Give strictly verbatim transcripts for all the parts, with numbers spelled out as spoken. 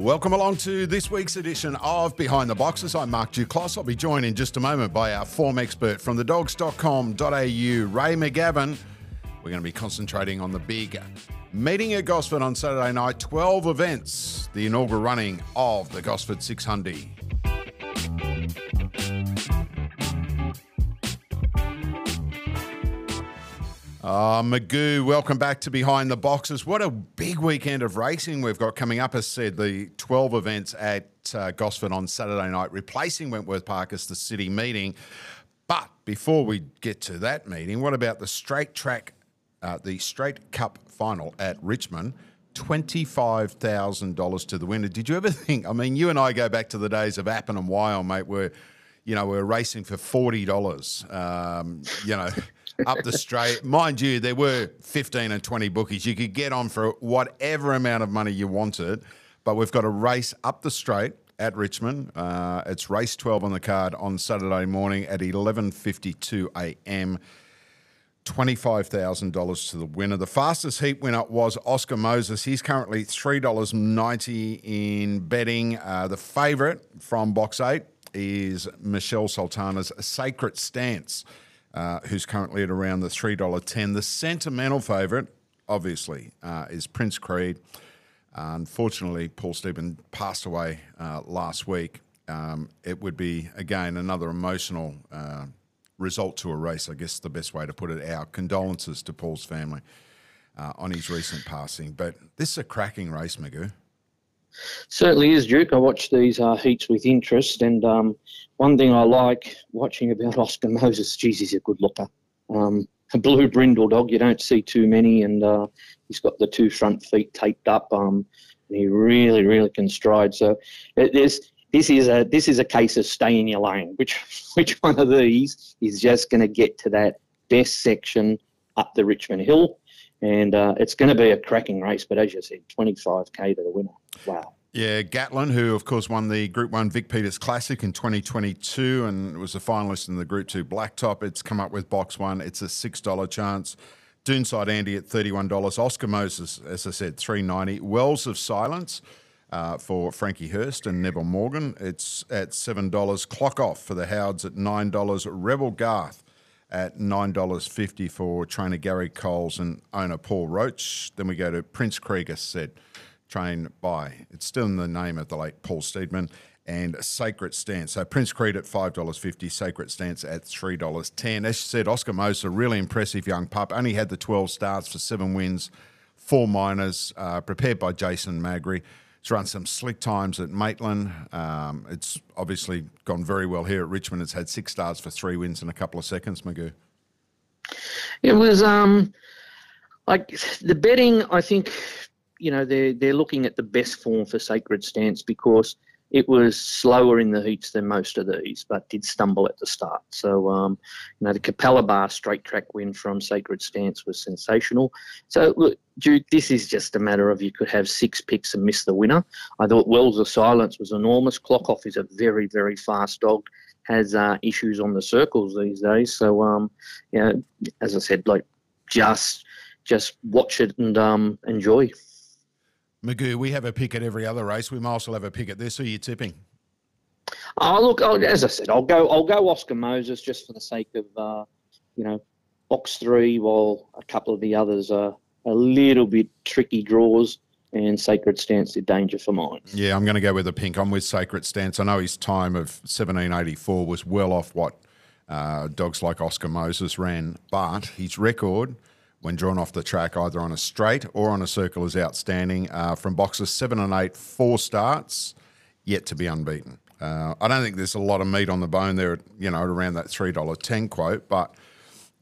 Welcome along to this week's edition of Behind the Boxes. I'm Mark Du Clos. I'll be joined in just a moment by our form expert from the dogs dot com dot A U, Ray McGavin. We're going to be concentrating on the big meeting at Gosford on Saturday night. twelve events, the inaugural running of the Gosford six hundred. Ah, uh, Magoo, welcome back to Behind the Boxes. What a big weekend of racing we've got coming up. As said, the twelve events at uh, Gosford on Saturday night, replacing Wentworth Park as the city meeting. But before we get to that meeting, what about the straight track, uh, the Straight Cup final at Richmond? twenty-five thousand dollars to the winner. Did you ever think, I mean, you and I go back to the days of Appin and Wyle, mate, where, you know, we're racing for forty dollars, um, you know, up the straight. Mind you, there were fifteen and twenty bookies. You could get on for whatever amount of money you wanted, but we've got a race up the straight at Richmond. Uh, it's race twelve on the card on Saturday morning at eleven fifty-two a m twenty-five thousand dollars to the winner. The fastest heat winner was Oscar Moses. He's currently three dollars ninety in betting. Uh, the favourite from box eight is Michelle Sultana's Sacred Stance, Uh, who's currently at around the three dollars ten. The sentimental favourite, obviously, uh, is Prince Creed. Uh, unfortunately, Paul Stephen passed away uh, last week. Um, it would be, again, another emotional uh, result to a race, I guess the best way to put it. Our condolences to Paul's family uh, on his recent passing. But this is a cracking race, Magoo. Certainly is, Duke. I watch these uh, heats with interest, and um, one thing I like watching about Oscar Moses, geez, he's a good looker. Um, a blue brindle dog, you don't see too many, and uh, he's got the two front feet taped up, um, and he really, really can stride. So it, this, this is a this is a case of stay in your lane. Which which one of these is just going to get to that best section up the Richmond Hill? And uh, it's going to be a cracking race, but as you said, twenty-five K to the winner. Wow. Yeah, Gatlin, who, of course, won the Group one Vic Peters Classic in twenty twenty-two and was a finalist in the Group two Blacktop. It's come up with box one. It's a six dollars chance. Doonside Andy at thirty-one dollars. Oscar Moses, as I said, three dollars ninety. Wells of Silence uh, for Frankie Hurst and Neville Morgan. It's at seven dollars. Clock Off for the Howards at nine dollars. Rebel Garth at nine dollars fifty for trainer Gary Coles and owner Paul Roach. Then we go to Prince Creed, as said, trained by, it's still in the name of the late Paul Stephen, and Sacred Stance. So Prince Creed at five dollars fifty, Sacred Stance at three dollars ten. As you said, Oscar Moses, a really impressive young pup, only had the twelve starts for seven wins, four minors, uh, prepared by Jason Magri. It's run some slick times at Maitland. Um, it's obviously gone very well here at Richmond. It's had six stars for three wins in a couple of seconds, Magoo. It was um, like the betting, I think, you know, they're, they're looking at the best form for Sacred Stance because it was slower in the heats than most of these, but did stumble at the start. So, um, you know, the Capella Bar straight track win from Sacred Stance was sensational. So, look, Duke, this is just a matter of you could have six picks and miss the winner. I thought Wells of Silence was enormous. Clock Off is a very, very fast dog, has uh, issues on the circles these days. So, um, you know, as I said, like, just just watch it and um, enjoy. Magoo, we have a pick at every other race. We might also have a pick at this. Who are you tipping? Oh, look, I'll, as I said, I'll go. I'll go Oscar Moses just for the sake of, uh, you know, box three. While a couple of the others are a little bit tricky draws, and Sacred Stance in danger for mine. Yeah, I'm going to go with a pink. I'm with Sacred Stance. I know his time of seventeen eighty-four was well off what uh, dogs like Oscar Moses ran, but his record when drawn off the track, either on a straight or on a circle, is outstanding. Uh, from boxes seven and eight, four starts, yet to be unbeaten. Uh, I don't think there's a lot of meat on the bone there, you know, around that three dollars ten quote, but,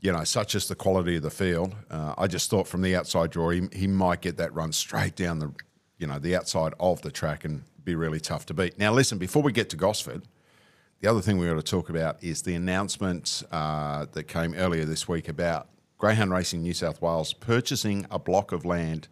you know, such is the quality of the field. Uh, I just thought from the outside draw, he, he might get that run straight down the, you know, the outside of the track and be really tough to beat. Now, listen, before we get to Gosford, the other thing we ought to talk about is the announcement uh, that came earlier this week about Greyhound Racing New South Wales purchasing a block of land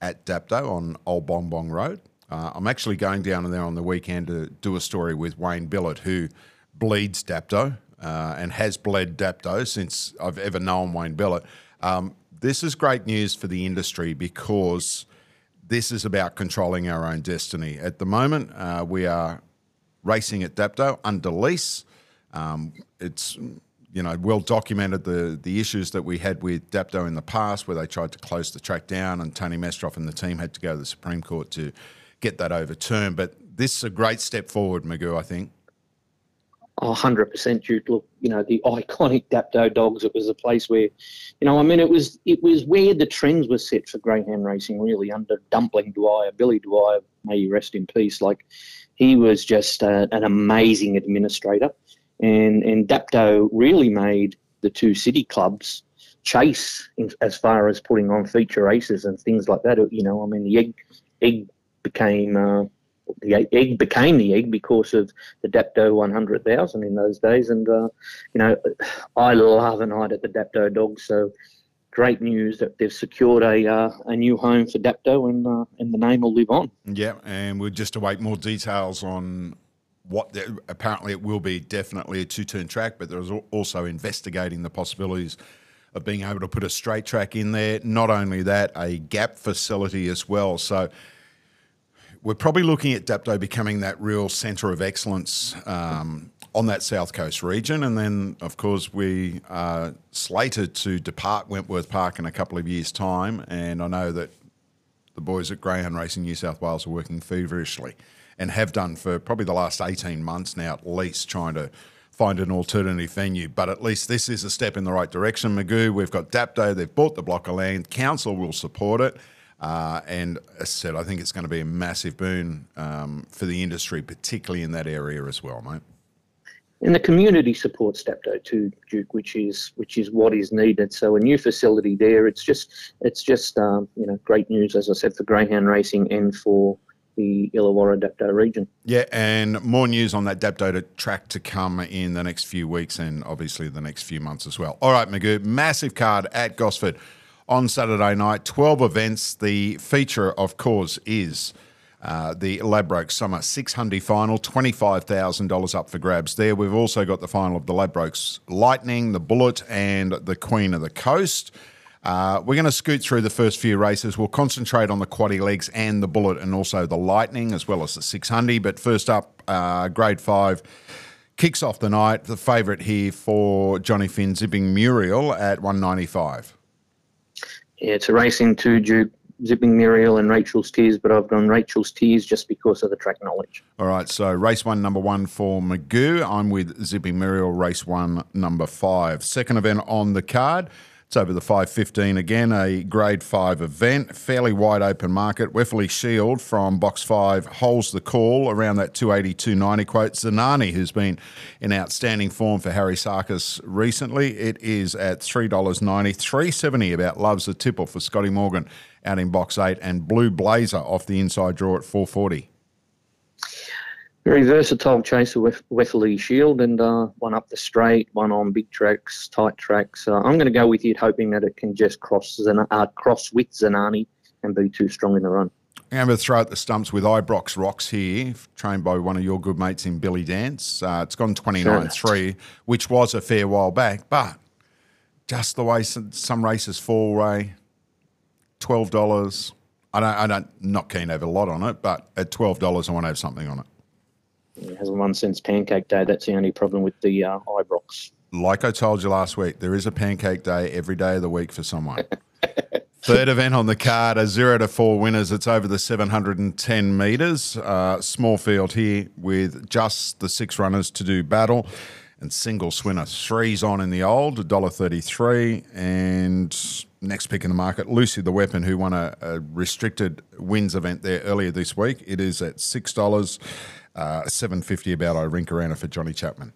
at Dapto on Old Bongbong Road. Uh, I'm actually going down there on the weekend to do a story with Wayne Billett, who bleeds Dapto uh, and has bled Dapto since I've ever known Wayne Billett. Um, this is great news for the industry because this is about controlling our own destiny. At the moment, uh, we are racing at Dapto under lease. Um, it's, you know, well documented the the issues that we had with Dapto in the past, where they tried to close the track down and Tony Mastroff and the team had to go to the Supreme Court to get that overturned. But this is a great step forward, Magoo, I think. Oh, one hundred percent, Duke. Look, you know, the iconic Dapto dogs, it was a place where, you know, I mean, it was it was where the trends were set for greyhound racing, really, under Dumpling Dwyer, Billy Dwyer, may you rest in peace. Like, he was just a, an amazing administrator. And, and Dapto really made the two city clubs chase in, as far as putting on feature races and things like that. You know, I mean, the egg, egg became uh, the egg became the egg because of the Dapto one hundred thousand in those days. And, uh, you know, I love a night at the Dapto Dogs. So great news that they've secured a uh, a new home for Dapto, and, uh, and the name will live on. Yeah, and we'll just await more details on what the, apparently it will be definitely a two-turn track, but there's also investigating the possibilities of being able to put a straight track in there. Not only that, a gap facility as well. So we're probably looking at Dapto becoming that real centre of excellence um, on that South Coast region. And then, of course, we are slated to depart Wentworth Park in a couple of years' time. And I know that the boys at Greyhound Racing New South Wales are working feverishly and have done for probably the last eighteen months now at least, trying to find an alternative venue. But at least this is a step in the right direction, Magoo. We've got Dapto. They've bought the block of land. Council will support it. Uh, and as I said, I think it's going to be a massive boon um, for the industry, particularly in that area as well, mate. And the community supports Dapto too, Duke, which is which is what is needed. So a new facility there. It's just, it's just um, you know, great news, as I said, for greyhound racing and for the Illawarra Dapto region. Yeah, and more news on that Dapto to track to come in the next few weeks and obviously the next few months as well. All right, Magoo, massive card at Gosford on Saturday night, twelve events. The feature, of course, is uh, the Ladbroke Summer six hundred final, twenty-five thousand dollars up for grabs there. We've also got the final of the Ladbroke's Lightning, the Bullet, and the Queen of the Coast. Uh, we're going to scoot through the first few races. We'll concentrate on the quaddie legs and the Bullet and also the Lightning as well as the six hundred. But first up, uh, grade five kicks off the night. The favourite here for Johnny Finn, Zipping Muriel at one ninety-five. Yeah, it's a race in two, Duke, Zipping Muriel and Rachel's Tears, but I've gone Rachel's Tears just because of the track knowledge. All right, so race one, number one for Magoo. I'm with Zipping Muriel, race one, number five. Second event on the card. It's over the five fifteen again, a grade five event, fairly wide open market. Wefley Shield from box five holds the call around that two eighty, two ninety quote. Zanani, who's been in outstanding form for Harry Sarkis recently, it is at three dollars ninety. three seventy about Love's a Tipple for Scotty Morgan out in box eight, and Blue Blazer off the inside draw at four forty. Very versatile chaser, with Wefley Shield, and uh, one up the straight, one on big tracks, tight tracks. Uh, I'm going to go with it, hoping that it can just cross Zan- uh, cross with Zanani and be too strong in the run. I'm going to throw out the stumps with Ibrox Rocks here, trained by one of your good mates in Billy Dance. Uh, it's gone twenty-nine three, which was a fair while back, but just the way some, some races fall, Ray, twelve dollars. I don't, I don't, not keen to have a lot on it, but at twelve dollars I want to have something on it. It hasn't won since Pancake Day. That's the only problem with the uh, Ibrox. Like I told you last week, there is a Pancake Day every day of the week for someone. Third event on the card are zero to four winners. It's over the seven hundred ten metres. Uh, small field here with just the six runners to do battle. And single swinner, threes on in the old, one dollar thirty-three. And next pick in the market, Lucy the Weapon, who won a, a restricted wins event there earlier this week. It is at six dollars. Uh, seven fifty about Irinkarana for Johnny Chapman.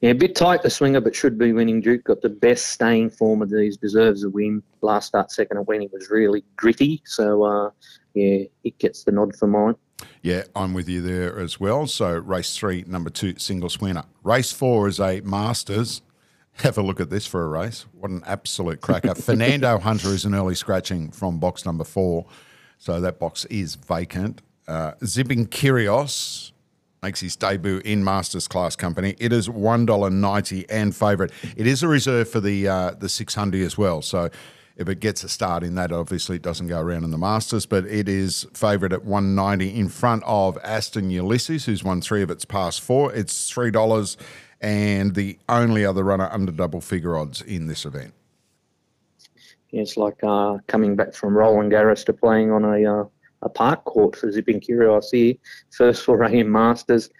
Yeah, a bit tight the swinger, but should be winning. Duke got the best staying form of these, deserves a win. Last start second and when he was really gritty, so uh, yeah, it gets the nod for mine. Yeah, I'm with you there as well. So race three, number two, single swinner. Race four is a Masters. Have a look at this for a race. What an absolute cracker! Fernando Hunter is an early scratching from box number four, so that box is vacant. Uh, Zipping Kyrgios makes his debut in Masters Class Company. It is one dollar ninety and favourite. It is a reserve for the uh, the six hundred as well. So If it gets a start in that, obviously it doesn't go around in the Masters, but it is favourite at one ninety in front of Aston Ulysses, who's won three of its past four. It's three dollars and the only other runner under double figure odds in this event. Yeah, it's like uh, coming back from Roland Garros to playing on a, uh, a park court for Zipping Kyrgios here. First foray in Masters.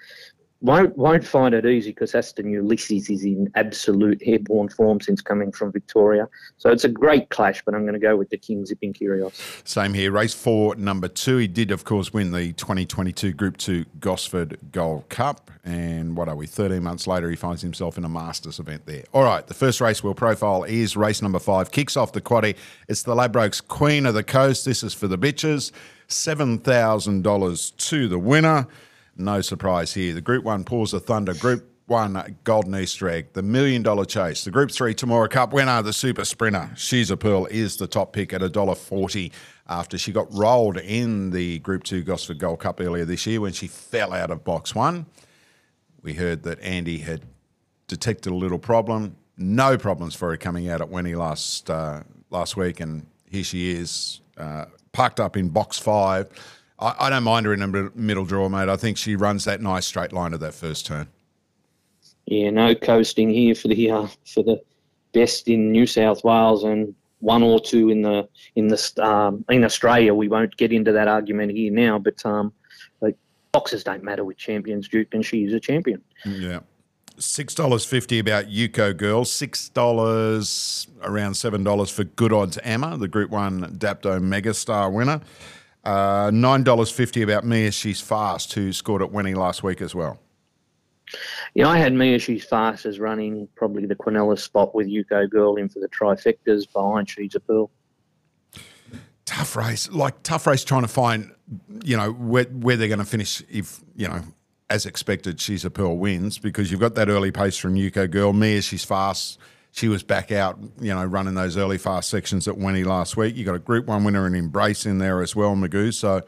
Won't, won't find it easy because Aston Ulysses is in absolute airborne form since coming from Victoria. So it's a great clash, but I'm going to go with the King Zipping Kyrgios. Same here. Race four, number two. He did, of course, win the twenty twenty-two Group two Gosford Gold Cup. And what are we, thirteen months later, he finds himself in a Masters event there. All right, the first race we'll profile is race number five. Kicks off the quaddie. It's the Labrokes Queen of the Coast. This is for the bitches. seven thousand dollars to the winner. No surprise here. The Group one Paws of Thunder, Group one Golden Easter Egg, the Million Dollar Chase, the Group three Tamora Cup winner, the Super Sprinter. She's a Pearl is the top pick at one dollar forty after she got rolled in the Group two Gosford Gold Cup earlier this year when she fell out of box one. We heard that Andy had detected a little problem. No problems for her coming out at Wenny last, uh, last week, and here she is uh, parked up in box five. I don't mind her in a middle draw, mate. I think she runs that nice straight line of that first turn. Yeah, no coasting here for the uh, for the best in New South Wales and one or two in the in the um, in Australia. We won't get into that argument here now, but um, like boxes don't matter with champions, Duke, and she's a champion. Yeah, six dollars fifty about Yuko Girl, six dollars around seven dollars for Good Odds Amma, the Group One Dapto Megastar winner. Uh, nine dollars fifty about Mia She's Fast, who scored at Wenny last week as well. Yeah, I had Mia She's Fast as running probably the Quinella spot with Yuko Girl in for the trifectas behind She's a Pearl. Tough race, like tough race trying to find, you know, where, where they're going to finish if, you know, as expected, She's a Pearl wins because you've got that early pace from Yuko Girl. Mia She's Fast, she was back out, you know, running those early fast sections at Wenny last week. You got a Group one winner and Embrace in there as well, Magoo. So,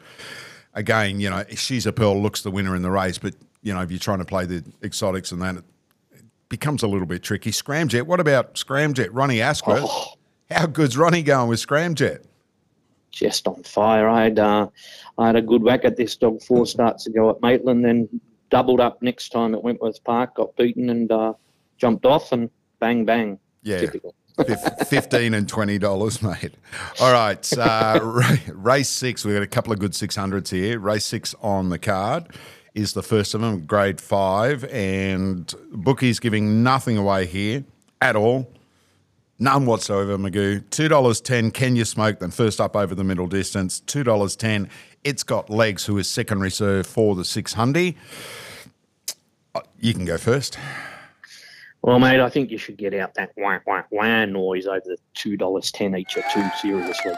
again, you know, She's a Pearl looks the winner in the race, but, you know, if you're trying to play the exotics and that, it becomes a little bit tricky. Scramjet, what about Scramjet? Ronnie Asquith, oh. How good's Ronnie going with Scramjet? Just on fire. I had, uh, I had a good whack at this dog four starts ago at Maitland, then doubled up next time at Wentworth Park, got beaten and uh, jumped off and bang, bang. Yeah. Typical. fifteen dollars and twenty dollars, mate. All right. Uh, race six, we've got a couple of good six hundreds here. Race six on the card is the first of them, grade five. And bookies giving nothing away here at all. None whatsoever, Magoo. two dollars ten, Kenya Smoke 'Em, first up over the middle distance. two dollars ten, It's Got Legs, who is second reserve for the six hundred. You can go first. Well, mate, I think you should get out that wah, wah, wah noise over the two dollars ten each or two, seriously.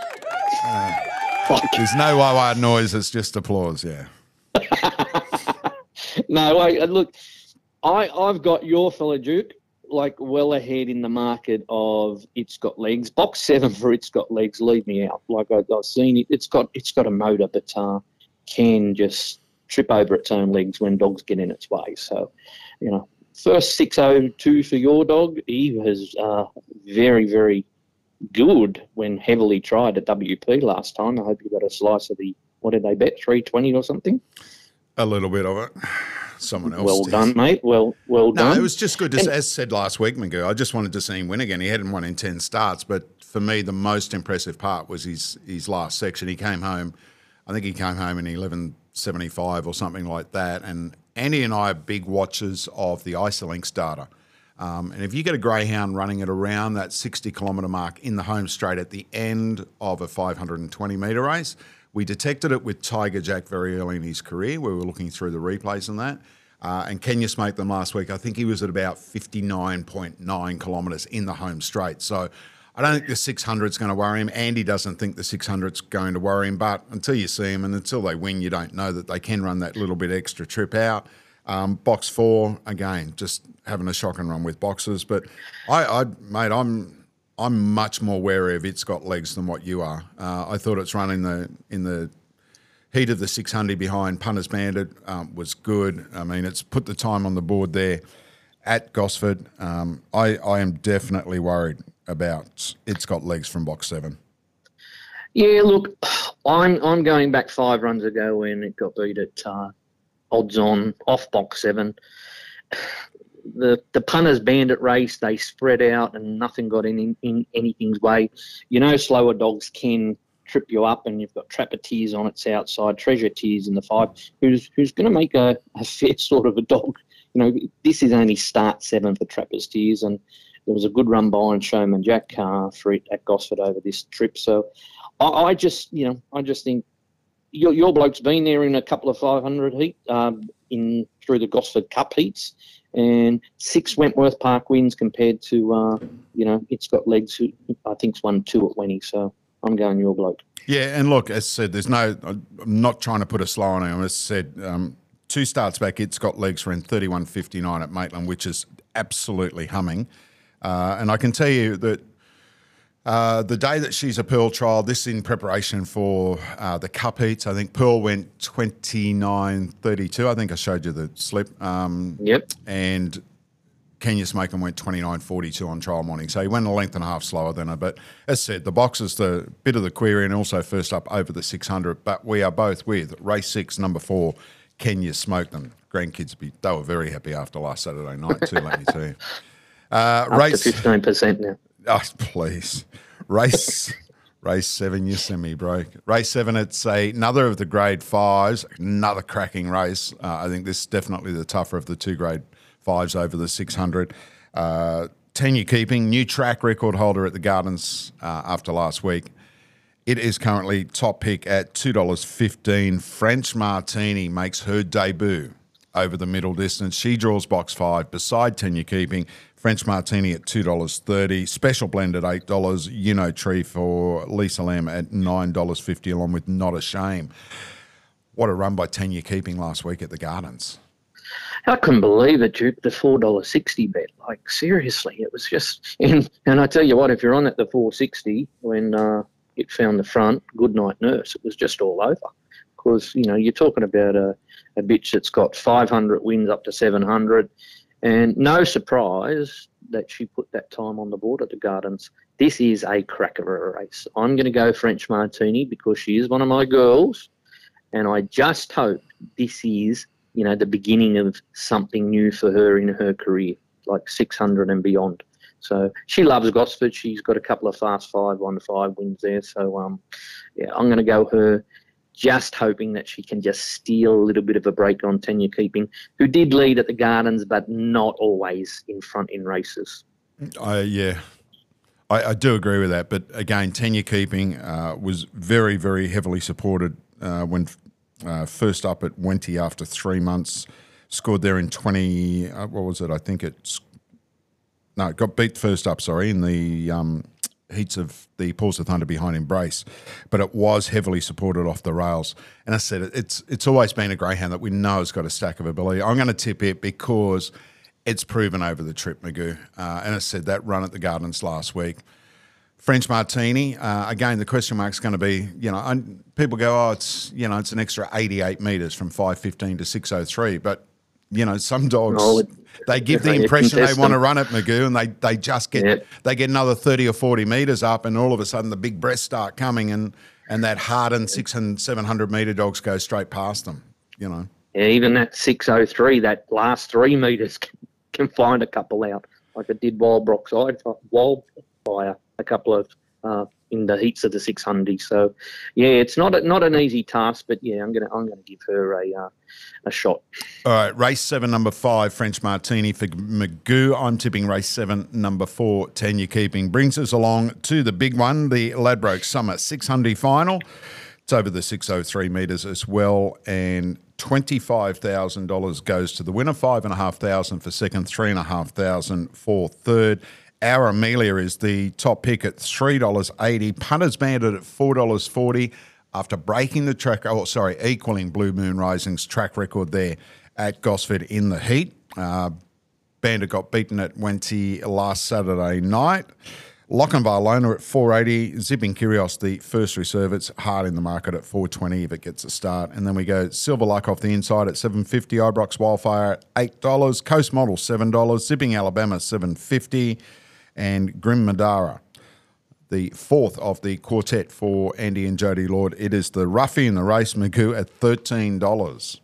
Uh, there's no wah, wah noise, it's just applause, yeah. No, I, look, I, I've got your fella, Duke, like well ahead in the market of It's Got Legs. Box seven for It's Got Legs, leave me out. Like I, I've seen it, it's got it's got a motor, but uh, can just trip over its own legs when dogs get in its way. So, you know. First six oh two for your dog. He was uh, very, very good when heavily tried at W P last time. I hope you got a slice of the, what did they bet, three twenty or something? A little bit of it. Someone else Well did. done, mate. Well well no, done. It was just good. To, and, as said last week, Magoo, I just wanted to see him win again. He hadn't won in ten starts, but for me the most impressive part was his, his last section. He came home, I think he came home in eleven seventy-five or something like that, and Andy and I are big watchers of the Isolinks data. Um, and if you get a greyhound running at around that sixty kilometre mark in the home straight at the end of a five hundred twenty metre race, we detected it with Tiger Jack very early in his career. We were looking through the replays on that. Uh, and Kenya Smoke 'Em last week, I think he was at about fifty-nine point nine kilometres in the home straight. So I don't think the six hundred's going to worry him. Andy doesn't think the six hundred's going to worry him, but until you see him and until they win, you don't know that they can run that little bit extra trip out. Um, box four, again, just having a shock and run with boxes. But, I, I mate, I'm I'm much more wary of It's Got Legs than what you are. Uh, I thought it's running the in the heat of the six hundred behind Punters Bandit um, was good. I mean, it's put the time on the board there at Gosford. Um, I, I am definitely worried about It's Got Legs from box seven? Yeah, look, I'm I'm going back five runs ago when it got beat at uh, odds on off box seven. The the punters banned at race, they spread out and nothing got in, in anything's way. You know, slower dogs can trip you up, and you've got Trapper's Tears on its outside, Treasure Tears in the five, who's who's going to make a, a fair sort of a dog. You know, this is only start seven for Trapper's Tears, and there was a good run by and Showman Jack Carr for it at Gosford over this trip. So I, I just, you know, I just think your, your bloke's been there in a couple of five hundred heat um, in through the Gosford Cup heats, and six Wentworth Park wins compared to, uh, you know, It's Got Legs, who I think's won two at Wenny. So I'm going your bloke. Yeah, and look, as I said, there's no, I'm not trying to put a slow on him. As I said, um, two starts back, It's Got Legs ran thirty-one fifty-nine at Maitland, which is absolutely humming. Uh, and I can tell you that uh, the day that She's a Pearl trial, this in preparation for uh, the Cup heats, I think Pearl went twenty-nine thirty-two. I think I showed you the slip. Um, yep. And Kenya Smoke 'Em went twenty-nine forty-two on trial morning. So he went a length and a half slower than her. But as said, the box is the bit of the query, and also first up over the six hundred. But we are both with race six, number four, Kenya Smoke 'Em. Grandkids, be they were very happy after last Saturday night too, let me tell you. Uh, Up race, to fifteen percent now. Oh, please. Race race seven, you send me broke. Race seven, it's a, another of the grade fives, another cracking race. Uh, I think this is definitely the tougher of the two grade fives over the six hundred. Uh, Tenure Keeping, new track record holder at the Gardens uh, after last week. It is currently top pick at two dollars fifteen. French Martini makes her debut over the middle distance. She draws box five beside Tenure Keeping. French Martini at two dollars thirty, Special Blend at eight dollars, You Know Tree for Lisa Lamb at nine dollars fifty, along with Not a Shame. What a run by Tenure Keeping last week at the Gardens. I couldn't believe it, Duke, the four dollars sixty bet. Like, seriously, it was just... And, and I tell you what, if you're on at the four dollars sixty when uh, it found the front, Goodnight Nurse, it was just all over. Because, you know, you're talking about a, a bitch that's got five hundred wins up to seven hundred. And no surprise that she put that time on the board at the Gardens. This is a crack of a race. I'm going to go French Martini because she is one of my girls, and I just hope this is, you know, the beginning of something new for her in her career, like six hundred and beyond. So she loves Gosford. She's got a couple of fast five, one five wins there. So, um, yeah, I'm going to go her. Just hoping that she can just steal a little bit of a break on Tenure Keeping, who did lead at the Gardens, but not always in front in races. Uh, yeah, I, I do agree with that. But again, Tenure Keeping uh, was very, very heavily supported uh, when uh, first up at Wenty after three months, scored there in twenty. Uh, what was it? I think it's no, it got beat first up. Sorry, in the. Um, heats of the Pulse of Thunder behind Embrace, but it was heavily supported off the rails. And I said, it's it's always been a greyhound that we know has got a stack of ability. I'm going to tip it because it's proven over the trip, Magoo. Uh, and I said that run at the Gardens last week. French Martini, uh, again, the question mark's going to be, you know, un- people go, oh, it's, you know, it's an extra eighty-eight metres from five fifteen to six oh three. But, you know, some dogs... No, it- They give the impression they want to run it, Magoo, and they, they just get yep. they get another thirty or forty metres up, and all of a sudden the big breasts start coming, and, and that hardened six and seven hundred metre dogs go straight past them, you know. Yeah, even that six oh three, that last three metres can, can find a couple out, like it did Wildbrock's Wildfire a couple of uh, in the heats of the six hundred. So, yeah, it's not a, not an easy task, but yeah, I'm gonna I'm gonna give her a. Uh, A shot. All right, race seven, number five, French Martini for Magoo. I'm tipping race seven, number four, Tenure Keeping. Brings us along to the big one, the Ladbroke Summer six hundred final. It's over the six oh three metres as well, and twenty-five thousand dollars goes to the winner, five thousand five hundred dollars for second, three thousand five hundred dollars for third. Our Amelia is the top pick at three dollars eighty. Punters banded at four dollars forty. After breaking the track, oh, sorry, equaling Blue Moon Rising's track record there at Gosford in the heat. Uh, Bander got beaten at Wenty last Saturday night. Lochinvar Loner at four eighty. Zipping Kyrgios, the first reserve. It's hard in the market at four twenty if it gets a start. And then we go Silver Luck off the inside at seven fifty. Ibrox Wildfire at eight dollars. Coast Model, seven dollars. Zipping Alabama, seven fifty. And Grim Madara the fourth of the quartet for Andy and Jodie Lord. It is the roughie in the race, Magoo, at thirteen dollars.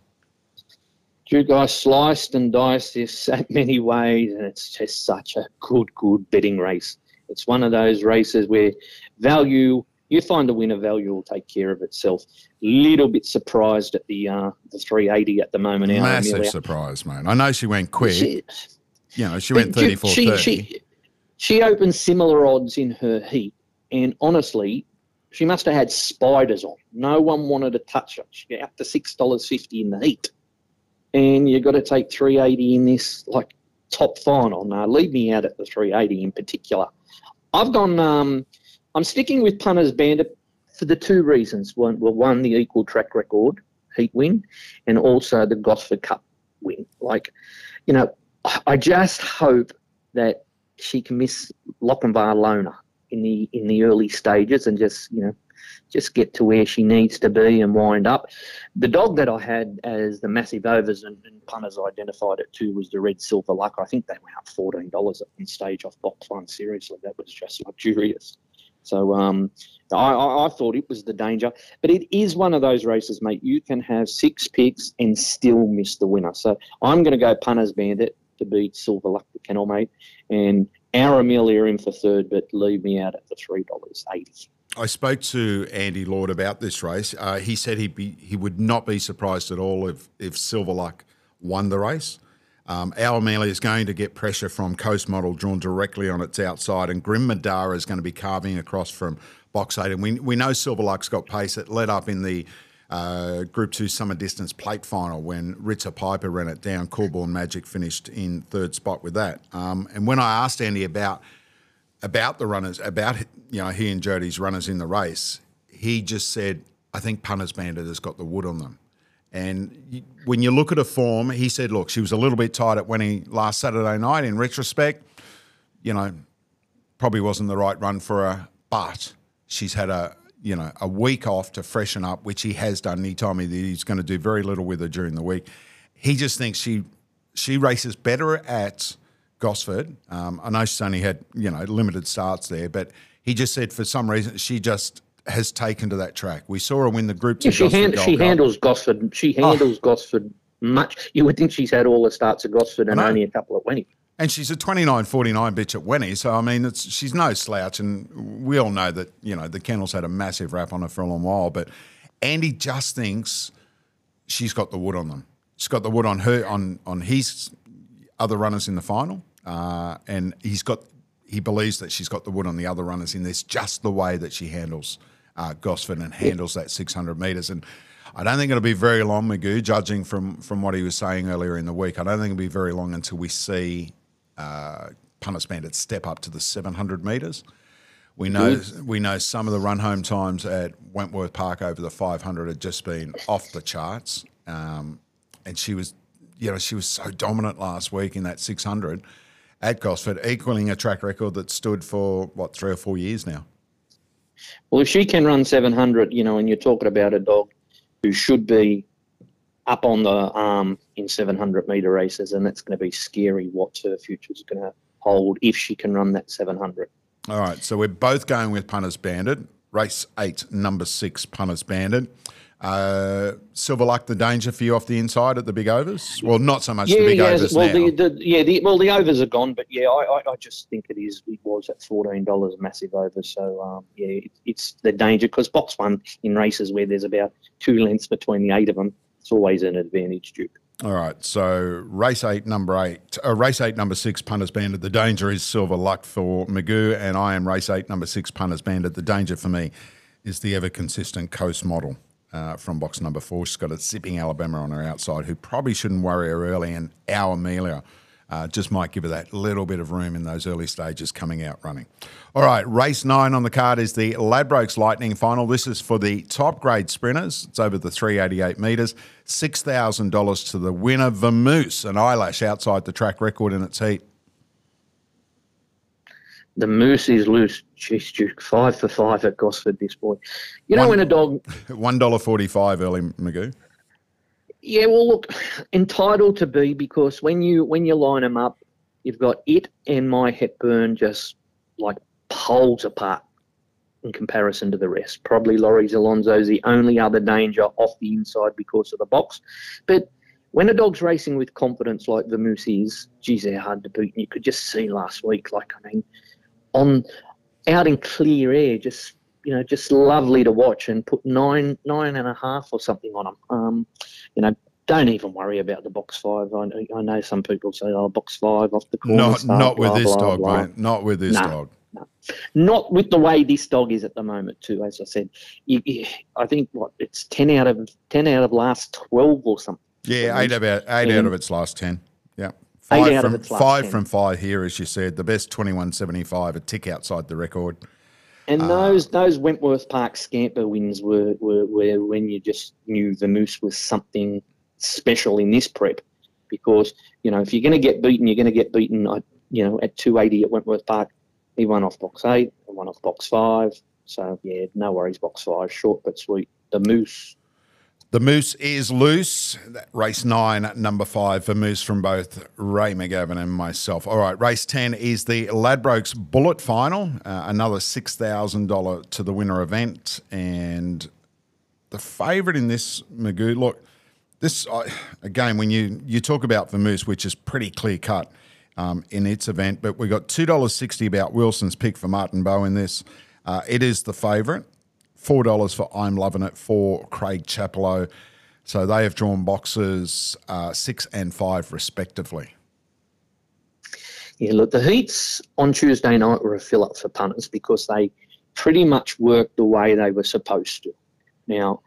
You guys sliced and diced this that many ways, and it's just such a good, good betting race. It's one of those races where value, you find the winner, value will take care of itself. Little bit surprised at the uh, the three eighty at the moment. Massive surprise, mate. I know she went quick. She, you know, she went thirty-four thirty. She, she, she opened similar odds in her heat, and honestly, she must have had spiders on. No one wanted to touch her. She got up to six dollars fifty in the heat, and you've got to take three eighty in this, like, top final. Now, leave me out at the three eighty in particular. I've gone um, – I'm sticking with Punters Bandit for the two reasons. One, well, one, the equal track record heat win, and also the Gosford Cup win. Like, you know, I just hope that she can miss Lochinvar Lona in the in the early stages and just, you know, just get to where she needs to be and wind up. The dog that I had as the massive overs and, and punters identified it too was the Red Silver Luck. I think they went up fourteen dollars at one stage off box one. Seriously, that was just luxurious. So um, I, I, I thought it was the danger. But it is one of those races, mate. You can have six picks and still miss the winner. So I'm going to go Punters Bandit to beat Silver Luck the Kennel, mate. And Our Amelia in for third, but leave me out at the three dollars eighty. I spoke to Andy Lord about this race. Uh, he said he'd be, he would not be surprised at all if, if Silver Luck won the race. Um, Our Amelia is going to get pressure from Coast Model drawn directly on its outside, and Grim Madara is going to be carving across from Box eight. And we, we know Silver Luck's got pace. It led up in the uh, Group two Summer Distance Plate Final when Ritza Piper ran it down. Corborn Magic finished in third spot with that. Um, and when I asked Andy about... about the runners, about, you know, he and Jodie's runners in the race, he just said, I think Punters Bandit has got the wood on them. And you, when you look at her form, he said, look, she was a little bit tight at Wenny last Saturday night. In retrospect, you know, probably wasn't the right run for her, but she's had a, you know, a week off to freshen up, which he has done. He told me that he's going to do very little with her during the week. He just thinks she she races better at Gosford. Um, I know she's only had, you know, limited starts there, but he just said for some reason she just has taken to that track. We saw her win the Group two. Yeah, she, hand, she handles Gosford. She handles oh. Gosford much. You would think she's had all the starts at Gosford and only a couple at Wenny. And she's a twenty-nine forty-nine bitch at Wenny, so, I mean, it's, she's no slouch, and we all know that, you know, the Kennel's had a massive rap on her for a long while, but Andy just thinks she's got the wood on them. She's got the wood on her, on, on his other runners in the final. Uh, and he's got, he believes that she's got the wood on the other runners in this, just the way that she handles uh, Gosford and handles that six hundred metres. And I don't think it'll be very long, Magoo, judging from from what he was saying earlier in the week. I don't think it'll be very long until we see uh, Punters Bandit step up to the seven hundred metres. We know mm-hmm. we know some of the run home times at Wentworth Park over the five hundred had just been off the charts. Um, and she was, you know, she was so dominant last week in that six hundred at Gosford, equaling a track record that stood for, what, three or four years now. Well, if she can run seven hundred, you know, and you're talking about a dog who should be up on the arm um, in seven hundred metre races, and that's going to be scary what her future's going to hold if she can run that seven hundred. All right, so we're both going with Punters Bandit. Race eight, number six, Punters Bandit. Uh, Silver Luck, the danger for you off the inside at the big overs? Well, not so much yeah, the big yeah, overs well, now. The, the, yeah, the, well, the overs are gone, but, yeah, I, I, I just think it is. It was at fourteen dollars, massive over. So, um, yeah, it, it's the danger because box one in races where there's about two lengths between the eight of them, it's always an advantage, Duke. All right, so race eight, number eight, uh, race eight, number six, Punters Bandit. The danger is Silver Luck for Magoo, and I am race eight, number six, Punters Bandit. The danger for me is the ever-consistent Coast Model. Uh, from box number four. She's got a Zipping Alabama on her outside who probably shouldn't worry her early, and Our Amelia uh, just might give her that little bit of room in those early stages coming out running. All right, race nine on the card is the Ladbrokes Lightning Final. This is for the top grade sprinters. It's over the three eighty-eight metres, six thousand dollars to the winner, Vamoose, an eyelash outside the track record in its heat. The Moose is loose. Jeez, Duke, five for five at Gosford this boy. You know, One, when a dog... one dollar forty-five early, Magoo. Yeah, well, look, entitled to be, because when you when you line them up, you've got it and My Hepburn just like poles apart in comparison to the rest. Probably Laurie's Alonso's the only other danger off the inside because of the box. But when a dog's racing with confidence like the Moose is, geez, they're hard to beat. And you could just see last week, like, I mean, on out in clear air, just, you know, just lovely to watch, and put nine, nine and a half or something on them. Um, you know, don't even worry about the box five. I, I know some people say, oh, box five off the corner. Not, start, not blah, with this blah, dog, blah. Mate. Not with this no, dog. No. Not with the way this dog is at the moment, too. As I said, you, you, I think what it's ten out of ten out of last twelve or something. Yeah, eight about eight out of its last ten. Yeah, five eight out from of its last five ten. From five here, as you said, the best twenty-one seventy-five, a tick outside the record. And those uh, those Wentworth Park scamper wins were, were were when you just knew the Moose was something special in this prep, because, you know, if you're going to get beaten, you're going to get beaten. You know, at two eighty at Wentworth Park, he won off box eight, and won off box five. So yeah, no worries, box five, short but sweet. The Moose. The Moose is loose. Race nine, number five for Moose from both Ray McGavin and myself. All right, race ten is the Ladbrokes Bullet Final, uh, another six thousand dollars to the winner event. And the favourite in this, Magoo, look, this, I, again, when you, you talk about the Moose, which is pretty clear-cut um, in its event, but we got two dollars sixty about Wilson's pick for Martin Bow in this. Uh, it is the favourite. four dollars for I'm Loving It for Craig Chapello. So they have drawn boxes uh, six and five respectively. Yeah, look, the heats on Tuesday night were a fill-up for punters because they pretty much worked the way they were supposed to. Now,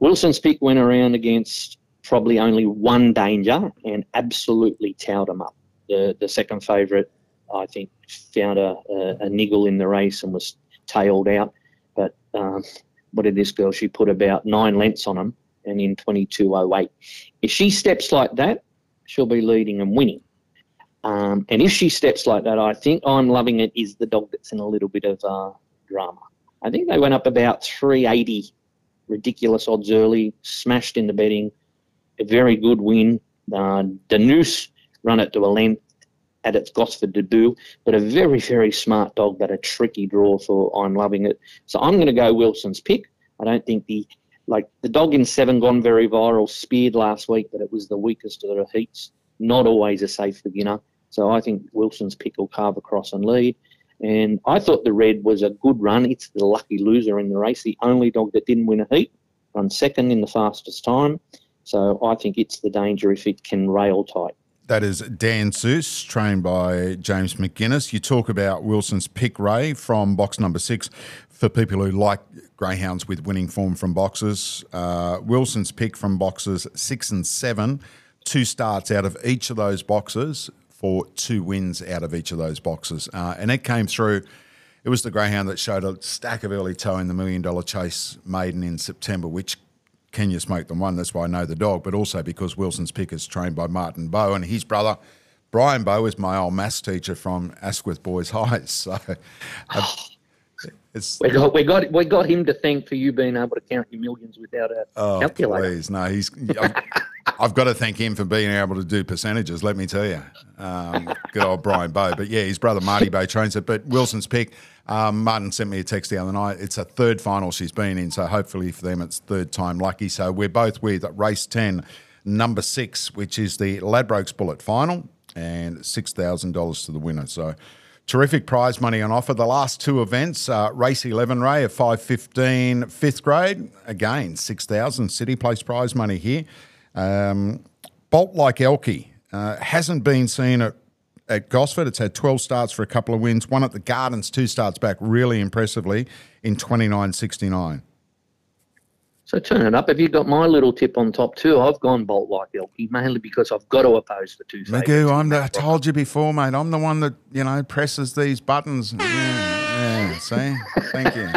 Wilson's pick went around against probably only one danger and absolutely towed him up. The, the second favourite, I think, found a, a, a niggle in the race and was tailed out. But um, what did this girl? She put about nine lengths on him and in twenty-two oh eight. If she steps like that, she'll be leading and winning. Um, and if she steps like that, I think I'm Loving It is the dog that's in a little bit of uh, drama. I think they went up about three eighty, ridiculous odds early, smashed in the betting, a very good win. Uh, Danus run it to a length at its Gosford debut, but a very, very smart dog, but a tricky draw for I'm Loving It. So I'm going to go Wilson's pick. I don't think the, like, the dog in seven gone very viral, speared last week, but it was the weakest of the heats. Not always a safe beginner. So I think Wilson's pick will carve across and lead. And I thought the red was a good run. It's the lucky loser in the race, the only dog that didn't win a heat, run second in the fastest time. So I think it's the danger if it can rail tight. That is Dan Seuss, trained by James McGuinness. You talk about Wilson's pick, Ray, from box number six for people who like greyhounds with winning form from boxes. Uh, Wilson's pick from boxes six and seven, two starts out of each of those boxes for two wins out of each of those boxes. Uh, and it came through. It was the greyhound that showed a stack of early toe in the Million Dollar Chase maiden in September, which Kenya Smoke 'Em won. That's why I know the dog, but also because Wilson's pick is trained by Martin Bow, and his brother, Brian Bow, is my old maths teacher from Asquith Boys High. So uh, it's, we, got, we, got, we got him to thank for you being able to count your millions without a oh, calculator. Please. No, he's, I've, I've got to thank him for being able to do percentages, let me tell you. Um, good old Brian Bow. But, yeah, his brother Marty Bow trains it. But Wilson's pick, Um, Martin sent me a text the other night. It's a third final she's been in, so hopefully for them it's third time lucky. So we're both with race ten, number six, which is the Ladbrokes Bullet Final, and six thousand dollars to the winner. So terrific prize money on offer. The last two events, uh, race eleven, Ray, a five fifteen fifth grade. Again, six thousand dollars City Place prize money here. Um, Bolt Like Elkie uh, hasn't been seen at At Gosford. It's had twelve starts for a couple of wins, one at the Gardens, two starts back really impressively in twenty-nine sixty-nine. So turn it up. Have you got my little tip on top too? I've gone Bolt Like Elkie, mainly because I've got to oppose the two favourites. Magoo, I'm the, I told you before, mate, I'm the one that, you know, presses these buttons. Yeah, yeah, see? Thank you.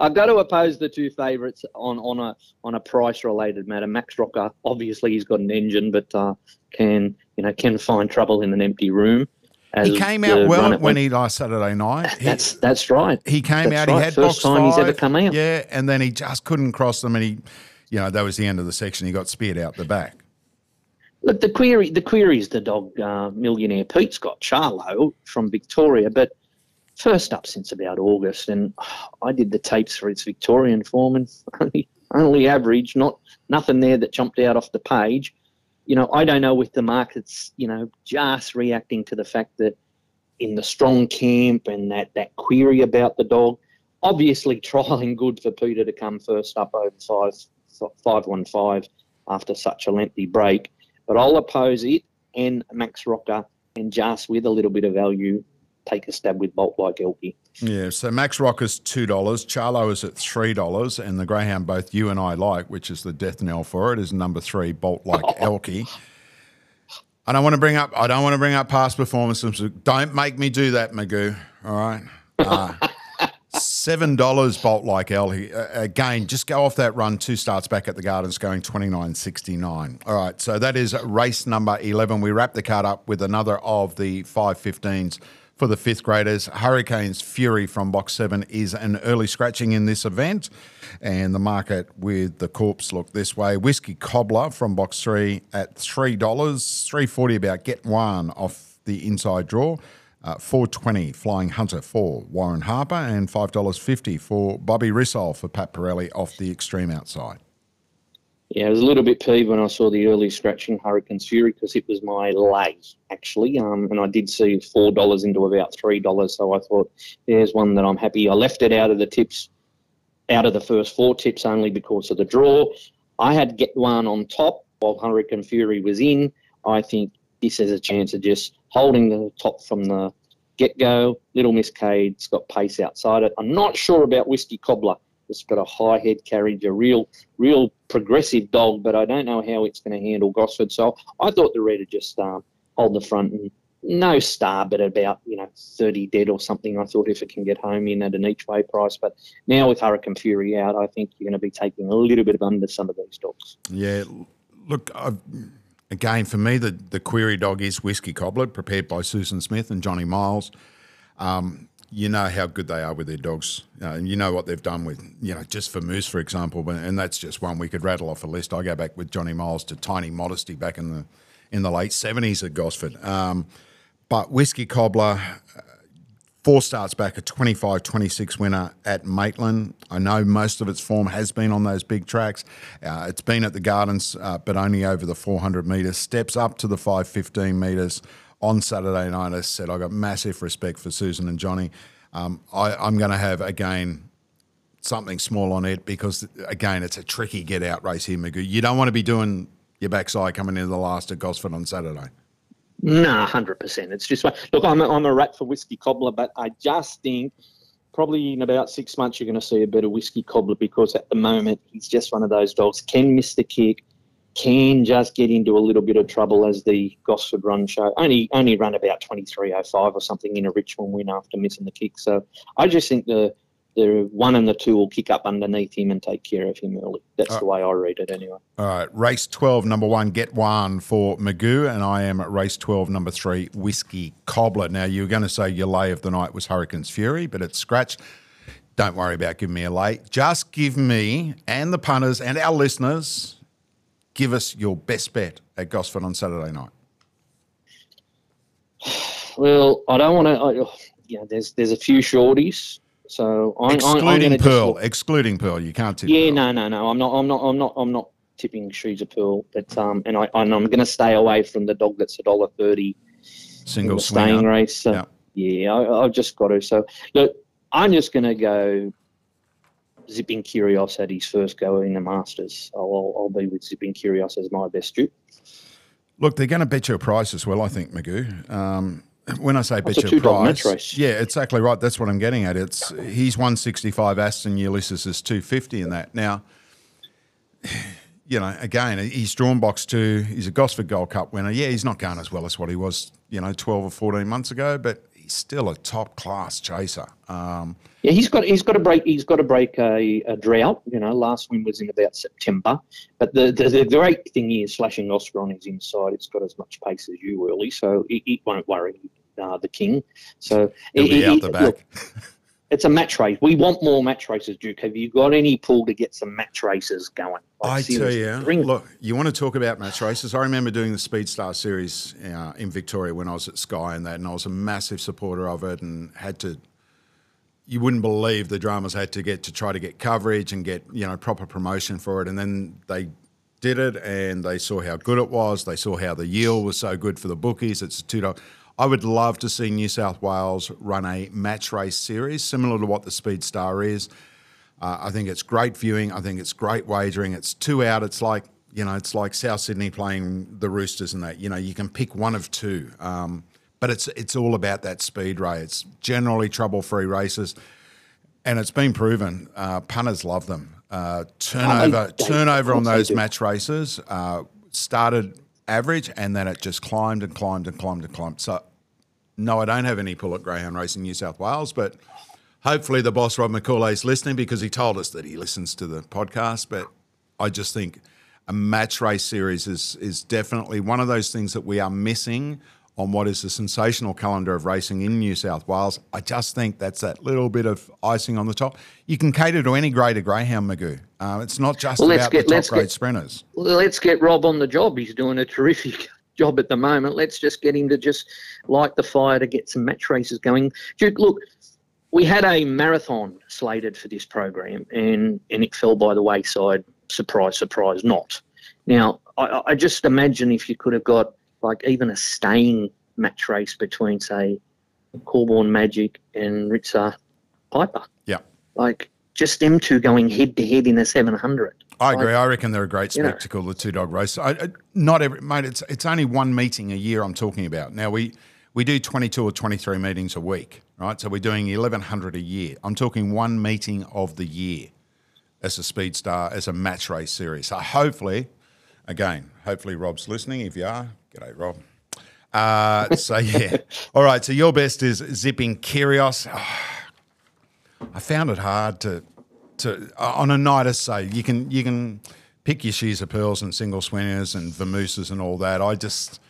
I've got to oppose the two favourites on, on a on a price-related matter. Max Rocker, obviously he's got an engine, but uh, can you know can find trouble in an empty room. As he came out well when went. he last Saturday night. He, that's that's right. He came that's out. Right. He had first box time five, he's ever come out. Yeah, and then he just couldn't cross them, and he, you know, that was the end of the section. He got speared out the back. Look, the query the query is the dog uh, millionaire Pete's got Charlo from Victoria, but first up since about August, and I did the tapes for its Victorian form, and only, only average, not nothing there that jumped out off the page. You know, I don't know if the market's, you know, just reacting to the fact that in the strong camp and that, that query about the dog, obviously trialling good for Peter to come first up over five, five one five after such a lengthy break. But I'll oppose it and Max Rocker and Jas with a little bit of value take a stab with Bolt Like Elkie. Yeah, so Max Rocker's two dollars, Charlo is at three dollars, and the greyhound both you and I like, which is the death knell for it, is number three, Bolt Like Elkie. I don't want to bring up I don't want to bring up past performances. Don't make me do that, Magoo, all right? Uh, seven dollars Bolt Like Elkie. Uh, again, just go off that run two starts back at the Gardens going twenty-nine sixty-nine. All right, so that is race number eleven. We wrap the card up with another of the five fifteens. For the fifth graders, Hurricane's Fury from box seven is an early scratching in this event, and the market with the corpse look this way. Whiskey Cobbler from box three at three dollars, three forty about Get One off the inside draw, uh, four twenty Flying Hunter for Warren Harper, and five dollars fifty for Bobby Rissole for Pat Pirelli off the extreme outside. Yeah, I was a little bit peeved when I saw the early scratching Hurricane's Fury because it was my lay, actually, um, and I did see four dollars into about three dollars, so I thought there's one that I'm happy. I left it out of the tips, out of the first four tips only because of the draw. I had Get One on top while Hurricane Fury was in. I think this has a chance of just holding the top from the get-go. Little Miss Cade's got pace outside it. I'm not sure about Whiskey Cobbler. It's got a high head carriage, a real, real progressive dog, but I don't know how it's going to handle Gosford. So I thought the red would just um, hold the front and no star, but about, you know, thirty dead or something. I thought if it can get home in at an each way price. But now with Hurricane Fury out, I think you're going to be taking a little bit of under some of these dogs. Yeah, look, I've, again, for me, the, the query dog is Whiskey Cobbler, prepared by Susan Smith and Johnny Miles. Um You know how good they are with their dogs, uh, and you know what they've done with, you know, just for Moose, for example, and that's just one we could rattle off a list. I go back with Johnny Miles to Tiny Modesty back in the in the late seventies at Gosford. Um, but Whiskey Cobbler, uh, four starts back, a twenty-five twenty-six winner at Maitland. I know most of its form has been on those big tracks. Uh, it's been at the Gardens, uh, but only over the four hundred metres, steps up to the five fifteen metres. On Saturday night, I said I got massive respect for Susan and Johnny. Um, I, I'm going to have, again, something small on it because, again, it's a tricky get-out race here, Magoo. You don't want to be doing your backside coming into the last at Gosford on Saturday. No, one hundred percent. It's just – look, I'm a, I'm a rat for Whiskey Cobbler, but I just think probably in about six months you're going to see a better Whiskey Cobbler because at the moment he's just one of those dogs, can miss the kick, can just get into a little bit of trouble as the Gosford run show. Only only run about twenty-three oh five or something in a Richmond win after missing the kick. So I just think the the one and the two will kick up underneath him and take care of him early. That's oh. the way I read it anyway. All right, race twelve, number one, Get One for Magoo, and I am at race twelve, number three, Whiskey Cobbler. Now, you were going to say your lay of the night was Hurricane's Fury, but it's scratched. Don't worry about giving me a lay. Just give me and the punters and our listeners – give us your best bet at Gosford on Saturday night. Well, I don't want to. Yeah, there's there's a few shorties, so I'm excluding I, I'm Pearl. Just, excluding Pearl, you can't tip. Yeah, Pearl. no, no, no. I'm not. I'm not. I'm not. I'm not tipping She's a Pearl. But um, and I and I'm going to stay away from the dog that's a dollar thirty single staying race. So, yeah, yeah I, I've just got to. So look, I'm just going to go Zipping Kyrgios at his first go in the Masters. I'll, I'll be with Zipping Kyrgios as my best dupe. Look, they're going to bet you a price as well, I think, Magoo. Um, when I say bet you a price, yeah, exactly right. That's what I'm getting at. It's he's one sixty-five. Aston Ulysses is two fifty in that. Now, you know, again, he's drawn box two. He's a Gosford Gold Cup winner. Yeah, he's not going as well as what he was, you know, twelve or fourteen months ago, but still a top class chaser. Um, yeah, he's got he's got to break he's got to break a, a drought. You know, last win was in about September. But the the, the great thing is, flashing Oscar on his inside, it's got as much pace as you early, so it, it won't worry uh, the king. So he'll it, be it, out it, the back. Look, it's a match race. We want more match races, Duke. Have you got any pull to get some match races going? Like, I tell you, bring look, you want to talk about match races? I remember doing the Speed Star Series uh, in Victoria when I was at Sky and that, and I was a massive supporter of it and had to you wouldn't believe the dramas had to get to try to get coverage and get, you know, proper promotion for it. And then they did it and they saw how good it was. They saw how the yield was so good for the bookies. It's a two dollar. I would love to see New South Wales run a match race series similar to what the Speed Star is. Uh, I think it's great viewing. I think it's great wagering. It's two out. It's like, you know, it's like South Sydney playing the Roosters and that. You know, you can pick one of two. Um, but it's it's all about that speed, Ray. It's generally trouble-free races. And it's been proven. Uh, punters love them. Uh, turnover turnover on those match races uh, started average and then it just climbed and climbed and climbed and climbed. So, no, I don't have any pull at greyhound racing in New South Wales, but hopefully the boss, Rob McCauley, is listening because he told us that he listens to the podcast. But I just think a match race series is is definitely one of those things that we are missing on what is the sensational calendar of racing in New South Wales. I just think that's that little bit of icing on the top. You can cater to any grade of greyhound, Magoo. Uh, it's not just well, about get, the top grade get, sprinters. Well, let's get Rob on the job. He's doing a terrific job at the moment. Let's just get him to just light the fire to get some match races going. Duke, look, we had a marathon slated for this program and, and it fell by the wayside. Surprise, surprise, not. Now, I, I just imagine if you could have got like even a staying match race between, say, Corborn Magic and Ritza Piper. Yeah. Like just them two going head-to-head in a seven hundred. I agree. Like, I reckon they're a great spectacle, you know. The two-dog race. I, I, not every – mate, it's it's only one meeting a year I'm talking about. Now, we, we do twenty-two or twenty-three meetings a week, right? So we're doing eleven hundred a year. I'm talking one meeting of the year as a Speed Star, as a match race series. So hopefully – again, hopefully Rob's listening. If you are, g'day, Rob. Uh, so, yeah. All right, so your best is Zipping Kyrgios. Oh, I found it hard to to on a night, I say, you can you can pick your She's a Pearls and Single Swingers and Vamooses and all that. I just,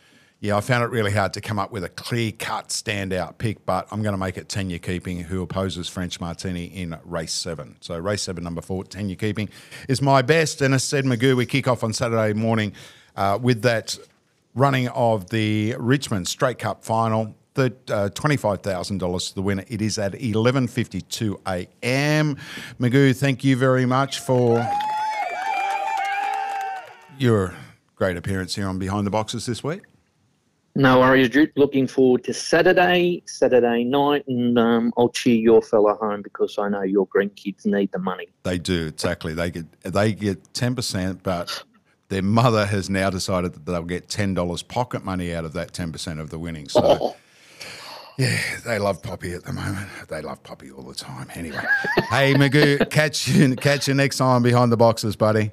yeah, I found it really hard to come up with a clear-cut standout pick, but I'm going to make it Tenure Keeping, who opposes French Martini in race seven. So race seven, number four, Tenure Keeping is my best. And as said, Magoo, we kick off on Saturday morning uh, with that running of the Richmond Straight Cup final, the uh, twenty-five thousand dollars to the winner. It is at eleven fifty-two a m Magoo, thank you very much for your great appearance here on Behind the Boxes this week. No worries, Duke. Looking forward to Saturday, Saturday night, and um, I'll cheer your fella home because I know your green kids need the money. They do, exactly. They get they get ten percent, but their mother has now decided that they'll get ten dollars pocket money out of that ten percent of the winnings. So, oh. yeah, they love Poppy at the moment. They love Poppy all the time. Anyway, hey, Magoo, catch you, catch you next time Behind the Boxes, buddy.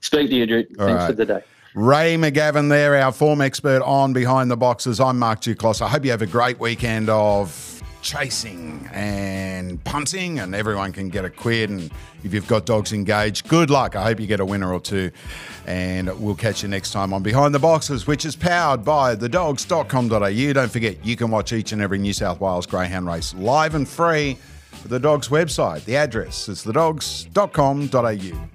Speak to you, Duke. All Thanks right. for the day. Ray McGavin there, our form expert on Behind the Boxes. I'm Mark Du Clos. I hope you have a great weekend of chasing and punting and everyone can get a quid. And if you've got dogs engaged, good luck. I hope you get a winner or two. And we'll catch you next time on Behind the Boxes, which is powered by the dogs dot com dot a u. Don't forget, you can watch each and every New South Wales greyhound race live and free at the Dogs website. The address is the dogs dot com dot a u.